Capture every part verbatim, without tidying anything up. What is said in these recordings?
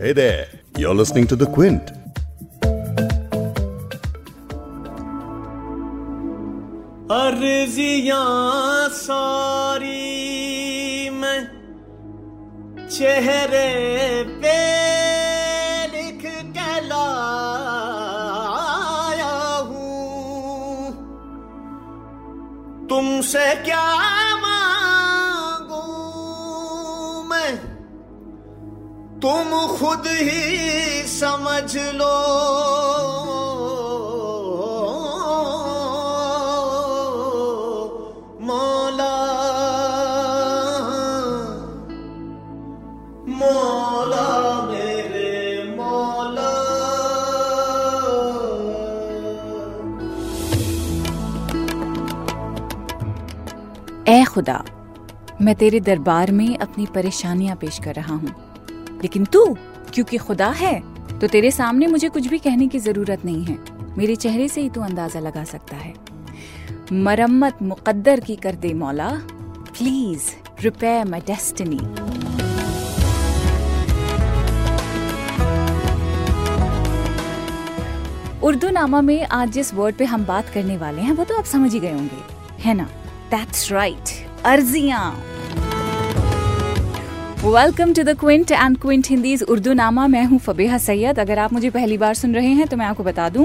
Hey there, you're listening to The Quint. अर्ज़ियाँ सारी मैं चेहरे पे लिख के लाया हूँ, तुमसे क्या मांगूँ मैं, तुम खुद ही समझ लो। मौला मौला मेरे मौला। ऐ खुदा, मैं तेरे दरबार में अपनी परेशानियां पेश कर रहा हूँ, लेकिन तू क्योंकि खुदा है तो तेरे सामने मुझे कुछ भी कहने की जरूरत नहीं है। मेरे चेहरे से ही तू अंदाजा लगा सकता है। मरम्मत मुकद्दर की कर दे मौला, please repair my destiny. Urdu Nama में आज जिस वर्ड पे हम बात करने वाले हैं वो तो आप समझ ही गए होंगे, है ना? दैट्स राइट, अर्जियां। Welcome to the Quint and Quint Hindi's Urdu Nama. मैं हूँ फबेहा सैयद। अगर आप मुझे पहली बार सुन रहे हैं तो मैं आपको बता दूं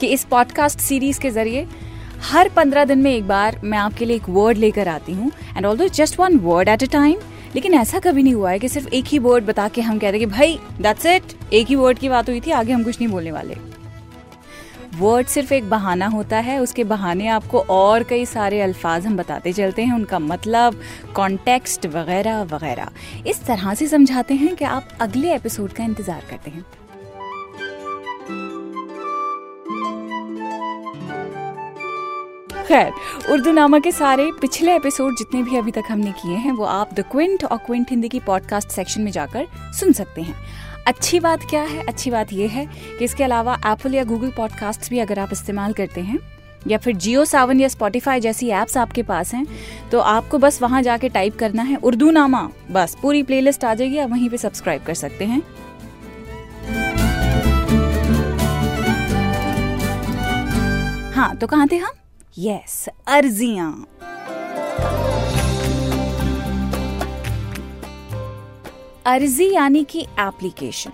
कि इस पॉडकास्ट सीरीज के जरिए हर पंद्रह दिन में एक बार मैं आपके लिए एक वर्ड लेकर आती हूँ, and although just one word at a time. लेकिन ऐसा कभी नहीं हुआ है कि सिर्फ एक ही वर्ड बता के हम कह रहे कि भाई दैट्स इट, एक ही वर्ड की बात हुई थी, आगे हम कुछ नहीं बोलने वाले। वर्ड सिर्फ एक बहाना होता है, उसके बहाने आपको और कई सारे अल्फाज हम बताते चलते हैं, उनका मतलब, कॉन्टेक्स्ट वगैरह वगैरह, इस तरह से समझाते हैं कि आप अगले एपिसोड का इंतज़ार करते हैं। खैर, उर्दू नामा के सारे पिछले एपिसोड जितने भी अभी तक हमने किए हैं वो आप द क्विंट और क्विंट हिंदी की पॉडकास्ट सेक्शन में जाकर सुन सकते हैं। अच्छी बात क्या है? अच्छी बात यह है कि इसके अलावा एप्पल या गूगल पॉडकास्ट भी अगर आप इस्तेमाल करते हैं, या फिर जियो सावन या स्पॉटिफाई जैसी एप्स आपके पास हैं, तो आपको बस वहां जाके टाइप करना है उर्दू नामा, बस पूरी प्लेलिस्ट आ जाएगी। आप वहीं पे सब्सक्राइब कर सकते हैं। हाँ, तो कहाँ थे हम? यस, अर्जियां। अर्जी यानी कि एप्लीकेशन,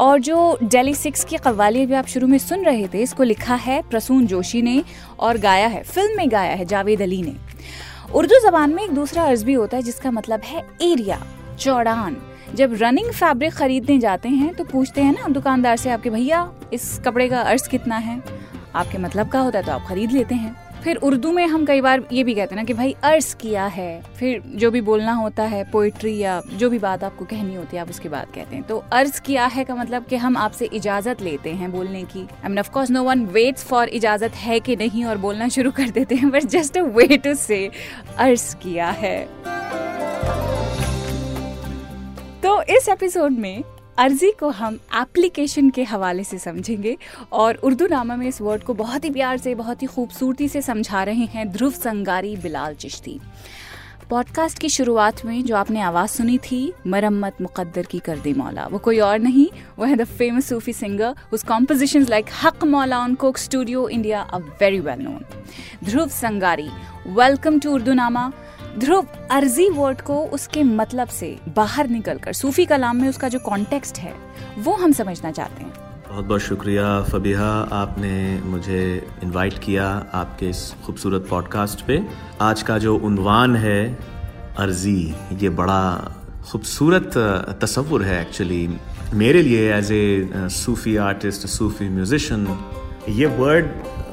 और जो डेली सिक्स की कव्वाली भी आप शुरू में सुन रहे थे, इसको लिखा है प्रसून जोशी ने और गाया है, फिल्म में गाया है, जावेद अली ने। उर्दू जबान में एक दूसरा अर्ज भी होता है जिसका मतलब है एरिया, चौड़ान। जब रनिंग फैब्रिक खरीदने जाते हैं तो पूछते हैं ना दुकानदार से आपके, भैया इस कपड़े का अर्ज कितना है? आपके मतलब का होता है तो आप खरीद लेते हैं। फिर उर्दू में हम कई बार ये भी कहते हैं ना कि भाई अर्ज किया है, फिर जो भी बोलना होता है, पोइट्री या जो भी बात आपको कहनी होती है आप उसके बाद कहते हैं। तो अर्ज किया है का मतलब कि हम आपसे इजाज़त लेते हैं बोलने की। I mean of course no one waits for इजाज़त है कि नहीं और बोलना शुरू कर देते हैं, but just a way to say अर्ज किया है। तो इस एपिसोड में अर्जी को हम एप्लीकेशन के हवाले से समझेंगे, और उर्दू नामा में इस वर्ड को बहुत ही प्यार से, बहुत ही खूबसूरती से समझा रहे हैं ध्रुव संगारी, बिलाल चिश्ती। पॉडकास्ट की शुरुआत में जो आपने आवाज़ सुनी थी, मरम्मत मुकद्दर की कर दे मौला, वो कोई और नहीं, वो है the famous Sufi singer whose compositions like Haq Maula on Coke Studio India are very well known, Dhruv Sangari. Welcome to Urdu Nama. Dhruv, अर्जी वर्ड को उसके मतलब से बाहर निकलकर सूफी कलाम में उसका जो कॉन्टेक्स्ट है वो हम समझना चाहते हैं। बहुत बहुत शुक्रिया फबीहा, आपने मुझे इनवाइट किया आपके इस खूबसूरत पॉडकास्ट पे। आज का जो उन्वान है अर्जी, ये बड़ा खूबसूरत तस्वुर है एक्चुअली मेरे लिए as a Sufi artist, Sufi musician. ये वर्ड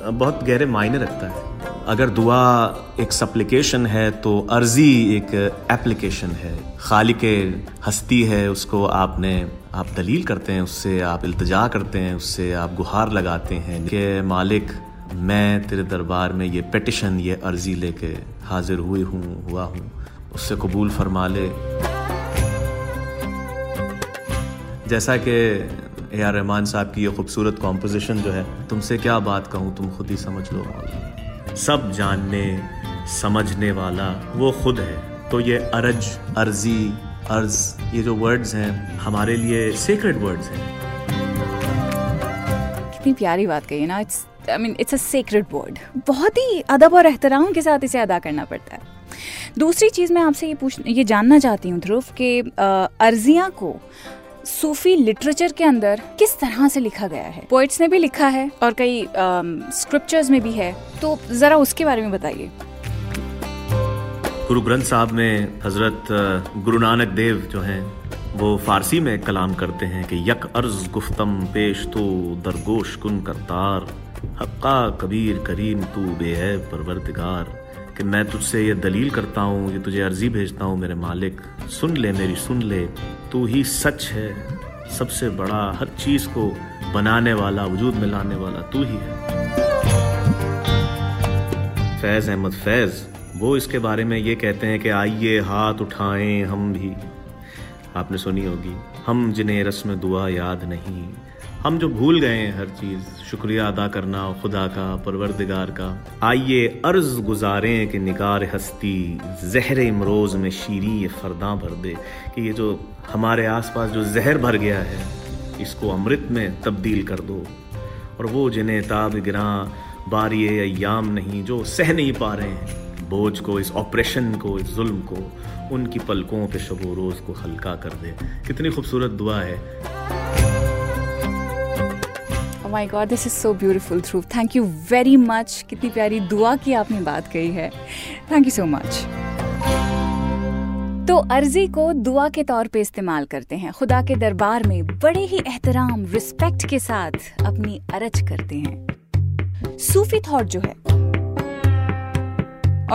बहुत गहरे मायने रखता है। अगर दुआ एक सप्लिकेशन है तो अर्जी एक एप्लीकेशन है। खालिके हस्ती है, उसको आपने आप दलील करते हैं, उससे आप इल्तिजा करते हैं, उससे आप गुहार लगाते हैं कि मालिक मैं तेरे दरबार में ये पेटिशन, ये अर्जी लेके हाजिर हुई हूँ हुआ हूँ उससे कबूल फरमा ले। जैसा कि ए आर रहमान साहब की ये खूबसूरत कॉम्पोजिशन जो है, तुमसे क्या बात कहूँ तुम खुद ही समझ लो, सब जानने समझने वाला वो खुद है। तो ये अर्ज, अर्जी, अर्ज, ये जो वर्ड्स हैं हमारे लिए सेक्रेड वर्ड्स हैं। कितनी प्यारी बात कही ना, it's I mean it's a sacred word, बहुत ही अदब और एहतराम के साथ इसे अदा करना पड़ता है। दूसरी चीज़ मैं आपसे ये पूछ ये जानना चाहती हूँ ध्रुव कि अर्जियाँ को सूफी लिटरेचर के अंदर किस तरह से लिखा गया है? पोइट्स ने भी लिखा है और कई स्क्रिप्चर्स में भी है, तो ज़रा उसके बारे में बताइए। गुरु ग्रंथ साहब में हज़रत गुरु नानक देव जो हैं वो फ़ारसी में कलाम करते हैं कि यक अर्ज़ गुफ्तम पेश तो दरगोश कुन करतार हक़्क़ा कबीर करीम तू बेऐब परवरदिगार, कि मैं तुझसे ये दलील करता हूँ, ये तुझे अर्जी भेजता हूँ मेरे मालिक, सुन ले मेरी सुन ले, तू ही सच है सबसे बड़ा, हर चीज़ को बनाने वाला, वजूद में लाने वाला तू ही है। फैज़ अहमद फैज़ वो इसके बारे में ये कहते हैं कि आइए हाथ उठाएं हम भी, आपने सुनी होगी, हम जिन्हें रस्म दुआ याद नहीं, हम जो भूल गए हैं हर चीज़, शुक्रिया अदा करना खुदा का, परवरदिगार का। आइए अर्ज़ गुजारें कि निगार हस्ती जहर इमरोज़ में शीरीं फरदां भर दे, कि ये जो हमारे आसपास जो जहर भर गया है इसको अमृत में तब्दील कर दो। और वो जिन्हें ताब गिरां बारी अयाम नहीं, जो सह नहीं पा रहे हैं बोझ को, इस ऑपरेशन को, इस जुल्म को, उनकी पलकों पे शबो रोज़ को हल्का कर दे। कितनी खूबसूरत दुआ है। Oh my God, this is so beautiful, Dhruv. Thank you very much. कितनी प्यारी दुआ की आपने बात कही है। Thank you so much. तो अर्जी को दुआ के तौर पे इस्तेमाल करते हैं, खुदा के दरबार में बड़े ही एहतराम, रिस्पेक्ट के साथ अपनी अर्ज करते हैं। सूफी थॉट जो है,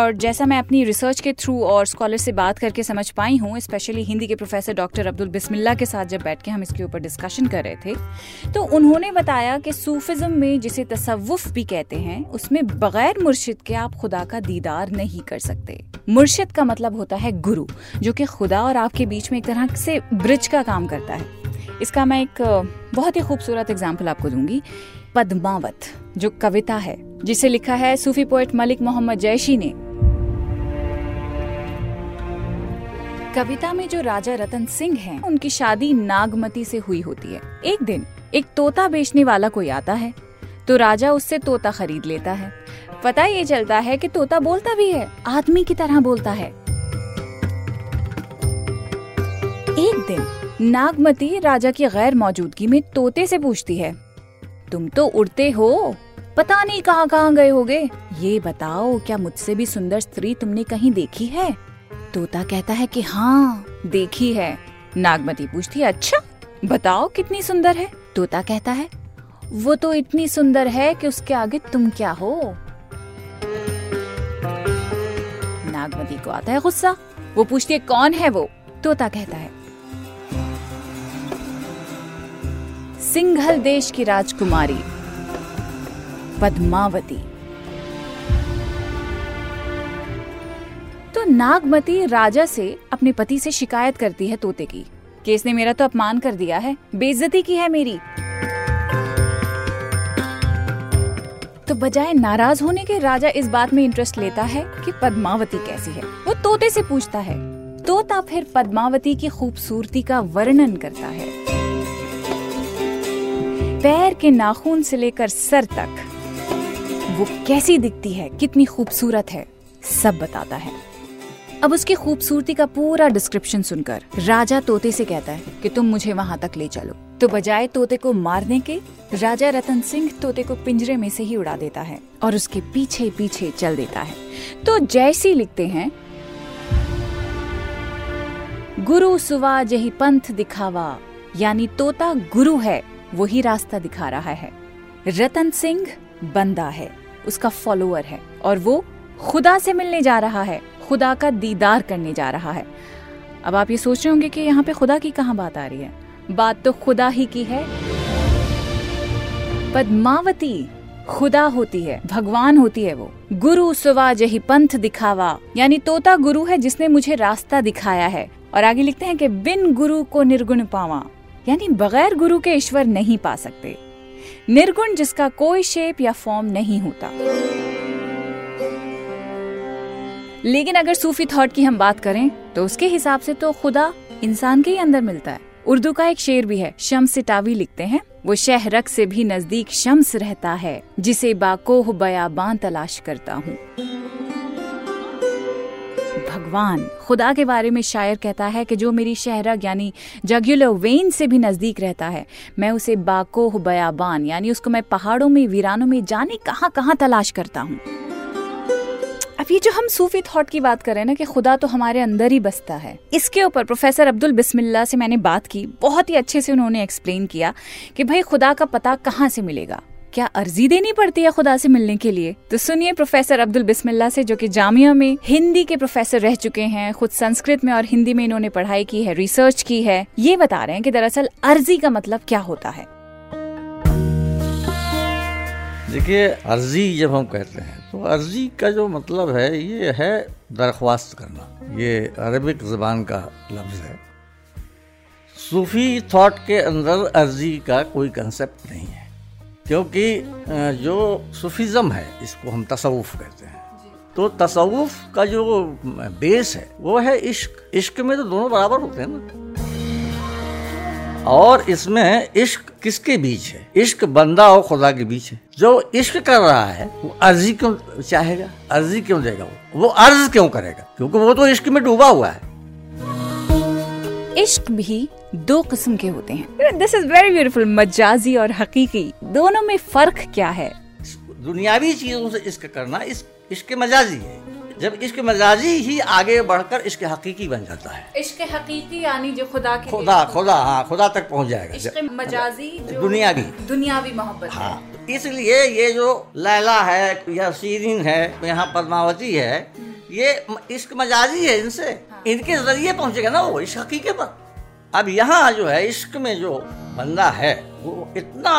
और जैसा मैं अपनी रिसर्च के थ्रू और स्कॉलर से बात करके समझ पाई हूँ, स्पेशली हिंदी के प्रोफेसर डॉक्टर अब्दुल बिस्मिल्लाह के साथ जब बैठ के हम इसके ऊपर डिस्कशन कर रहे थे, तो उन्होंने बताया कि सूफिज़म में, जिसे तसव्वुफ भी कहते हैं, उसमें बग़ैर मुर्शिद के आप खुदा का दीदार नहीं कर सकते। मुर्शिद का मतलब होता है गुरु, जो कि खुदा और आपके बीच में एक तरह से ब्रिज का काम करता है। इसका मैं एक बहुत ही खूबसूरत एग्जाम्पल आपको दूंगी, पद्मावत जो कविता है, जिसे लिखा है सूफी पोएट मलिक मोहम्मद जयसी ने। कविता में जो राजा रतन सिंह हैं, उनकी शादी नागमती से हुई होती है। एक दिन एक तोता बेचने वाला कोई आता है, तो राजा उससे तोता खरीद लेता है। पता ये चलता है कि तोता बोलता भी है, आदमी की तरह बोलता है। एक दिन नागमती राजा की गैर मौजूदगी में तोते से पूछती है, तुम तो उड़ते हो, पता नहीं कहाँ कहाँ गए होगे, ये बताओ क्या मुझसे भी सुंदर स्त्री तुमने कहीं देखी है? तोता कहता है कि हाँ देखी है। नागमती पूछती है, अच्छा बताओ कितनी सुंदर है? तोता कहता है, वो तो इतनी सुंदर है कि उसके आगे तुम क्या हो। नागमती को आता है गुस्सा, वो पूछती है कौन है वो? तोता कहता है, सिंघल देश की राजकुमारी पद्मावती। नागमती राजा से, अपने पति से शिकायत करती है तोते की कि इसने मेरा तो अपमान कर दिया है, बेइज्जती की है मेरी। तो बजाय नाराज होने के राजा इस बात में इंटरेस्ट लेता है कि पद्मावती कैसी है, वो तोते से पूछता है। तोता फिर पद्मावती की खूबसूरती का वर्णन करता है, पैर के नाखून से लेकर सर तक वो कैसी दिखती है, कितनी खूबसूरत है, सब बताता है। अब उसकी खूबसूरती का पूरा डिस्क्रिप्शन सुनकर राजा तोते से कहता है कि तुम मुझे वहां तक ले चलो। तो बजाय तोते को मारने के, राजा रतन सिंह तोते को पिंजरे में से ही उड़ा देता है और उसके पीछे पीछे चल देता है। तो जैसी लिखते हैं, गुरु सुवा जही पंथ दिखावा, यानी तोता गुरु है, वही रास्ता दिखा रहा है। रतन सिंह बंदा है, उसका फॉलोअर है, और वो खुदा से मिलने जा रहा है, खुदा का दीदार करने जा रहा है। अब आप ये सोच रहे होंगे कि यहाँ पे खुदा की कहाँ बात आ रही है, बात तो खुदा ही की है। पद्मावती खुदा होती है, भगवान होती है वो। गुरु सुवा जही पंथ दिखावा, यानी तोता गुरु है जिसने मुझे रास्ता दिखाया है। और आगे लिखते हैं कि बिन गुरु को निर्गुण पावा, यानी बगैर गुरु के ईश्वर नहीं पा सकते, निर्गुण जिसका कोई शेप या फॉर्म नहीं होता। लेकिन अगर सूफी थॉट की हम बात करें तो उसके हिसाब से तो खुदा इंसान के ही अंदर मिलता है। उर्दू का एक शेर भी है, शम्स सिटावी लिखते हैं, वो शहरक से भी नजदीक शम्स रहता है, जिसे बाकोह बयाबान तलाश करता हूँ। भगवान खुदा के बारे में शायर कहता है कि जो मेरी शहरक यानी जगुलर वेन से भी नजदीक रहता है, मैं उसे बाकोह बयाबान यानी उसको मैं पहाड़ों में, वीरानों में, जाने कहाँ कहाँ तलाश करता हूँ। अब ये जो हम सूफी थॉट की बात कर रहे हैं ना कि खुदा तो हमारे अंदर ही बसता है, इसके ऊपर प्रोफेसर अब्दुल बिस्मिल्लाह से मैंने बात की। बहुत ही अच्छे से उन्होंने एक्सप्लेन किया कि भाई खुदा का पता कहाँ से मिलेगा, क्या अर्जी देनी पड़ती है खुदा से मिलने के लिए। तो सुनिए प्रोफेसर अब्दुल बिस्मिल्लाह से, जो कि जामिया में हिंदी के प्रोफेसर रह चुके हैं, खुद संस्कृत में और हिंदी में इन्होंने पढ़ाई की है, रिसर्च की है। ये बता रहे हैं कि दरअसल अर्जी का मतलब क्या होता है। देखिए, अर्जी जब हम कहते हैं तो अर्जी का जो मतलब है ये है दरख्वास्त करना। ये अरबिक ज़बान का लफ्ज़ है। सूफी थॉट के अंदर अर्जी का कोई कंसेप्ट नहीं है, क्योंकि जो सूफीज़म है इसको हम तसव्वुफ़ कहते हैं। तो तसव्वुफ़ का जो बेस है वो है इश्क। इश्क में तो दोनों बराबर होते हैं ना, और इसमें इश्क किसके बीच है? इश्क बंदा और खुदा के बीच है। जो इश्क कर रहा है वो अर्जी क्यों चाहेगा, अर्जी क्यों देगा, वो वो अर्ज क्यों करेगा? क्योंकि वो तो इश्क में डूबा हुआ है। इश्क भी दो किस्म के होते हैं। This is very beautiful. मजाजी और हकीकी, दोनों में फर्क क्या है? दुनियावी चीजों से इश्क करना इस, इश्क मजाजी है। जब इश्क मजाजी ही आगे बढ़कर इश्क हकीकी बन जाता है। इश्क हकीकी यानी जो खुदा के खुदा खुदा हाँ खुदा तक पहुंच जाएगा। इश्क मजाजी जो दुनियावी दुनियावी मोहब्बत हाँ। इसलिए ये जो लैला है या सीरीन है, यहाँ पद्मावती है, ये इश्क मजाजी है। इनसे हाँ। इनके जरिए पहुंचेगा ना वो इश्क हकीके पर। अब यहाँ जो है इश्क में जो बंदा है वो इतना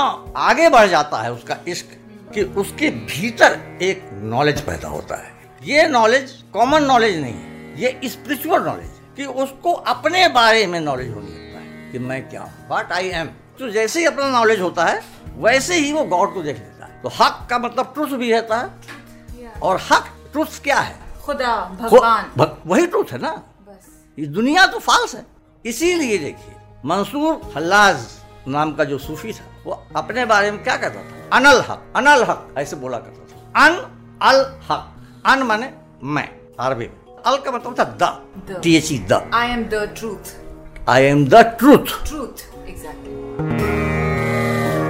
आगे बढ़ जाता है उसका इश्क कि उसके भीतर एक नॉलेज पैदा होता है। ये नॉलेज कॉमन नॉलेज नहीं है, ये स्पिरिचुअल नॉलेज है कि उसको अपने बारे में नॉलेज होने लगता है कि मैं क्या हूँ, व्हाट आई एम। तो जैसे ही अपना नॉलेज होता है वैसे ही वो गॉड को देख लेता है। तो हक का मतलब ट्रुथ भी रहता है, और हक ट्रुथ क्या है? खुदा, भगवान, भग, वही ट्रुथ है ना। बस ये दुनिया तो फाल्स है। इसीलिए देखिए, मंसूर हल्लाज नाम का जो सूफी था वो अपने बारे में क्या कहता था? अनल हक, अनल हक ऐसे बोला करता था। अन अल हक, अन माने मैं अरबी में, अल का मतलब था the, T H E the. I am the truth, I am the truth, truth exactly.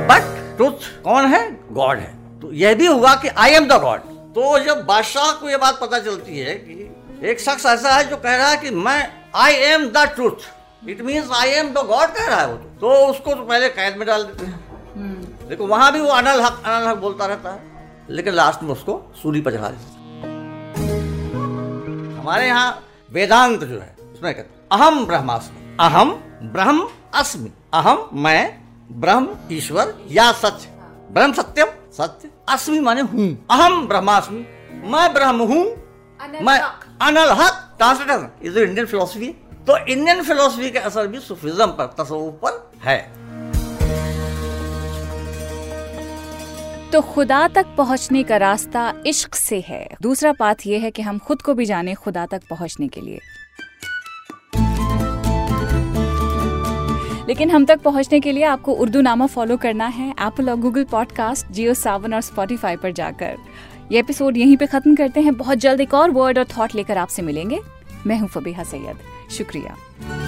But truth कौन है? गॉड है। तो यह भी हुआ कि आई एम द गॉड। तो जब बादशाह को यह बात पता चलती है कि एक शख्स ऐसा है जो कह रहा है कि मैं I am the truth, it means I am the God कह रहा है वो, तो उसको तो पहले कैद में डाल देते हैं। देखो वहां भी वो अनल हक अनल हक बोलता रहता है, लेकिन लास्ट में उसको सूली पर चढ़ा देते हैं। हमारे यहाँ वेदांत जो है उसमें कहते हैं अहम ब्रह्मास्मि, अहम ब्रह्म अस्मि, अहम मैं, ब्रह्म ईश्वर या सच, ब्रह्म सत्यम सत्य, अस्मि माने हूँ। अहम ब्रह्मास्मि, मैं ब्रह्म हूँ, मैं अनल हक। ट्रांसलेटर ये जो इंडियन फिलोसफी है, तो इंडियन फिलोसफी का असर भी सूफिज्म पर, तसव्वुफ पर है। तो खुदा तक पहुंचने का रास्ता इश्क से है। दूसरा बात यह है कि हम खुद को भी जाने खुदा तक पहुंचने के लिए। लेकिन हम तक पहुंचने के लिए आपको उर्दू नामा फॉलो करना है एप्पल और गूगल पॉडकास्ट, जियो सावन और स्पॉटिफाई पर जाकर। ये एपिसोड यहीं पे खत्म करते हैं। बहुत जल्द एक और वर्ड और थॉट लेकर आपसे मिलेंगे। मैं हूँ फबीहा सैयद। शुक्रिया।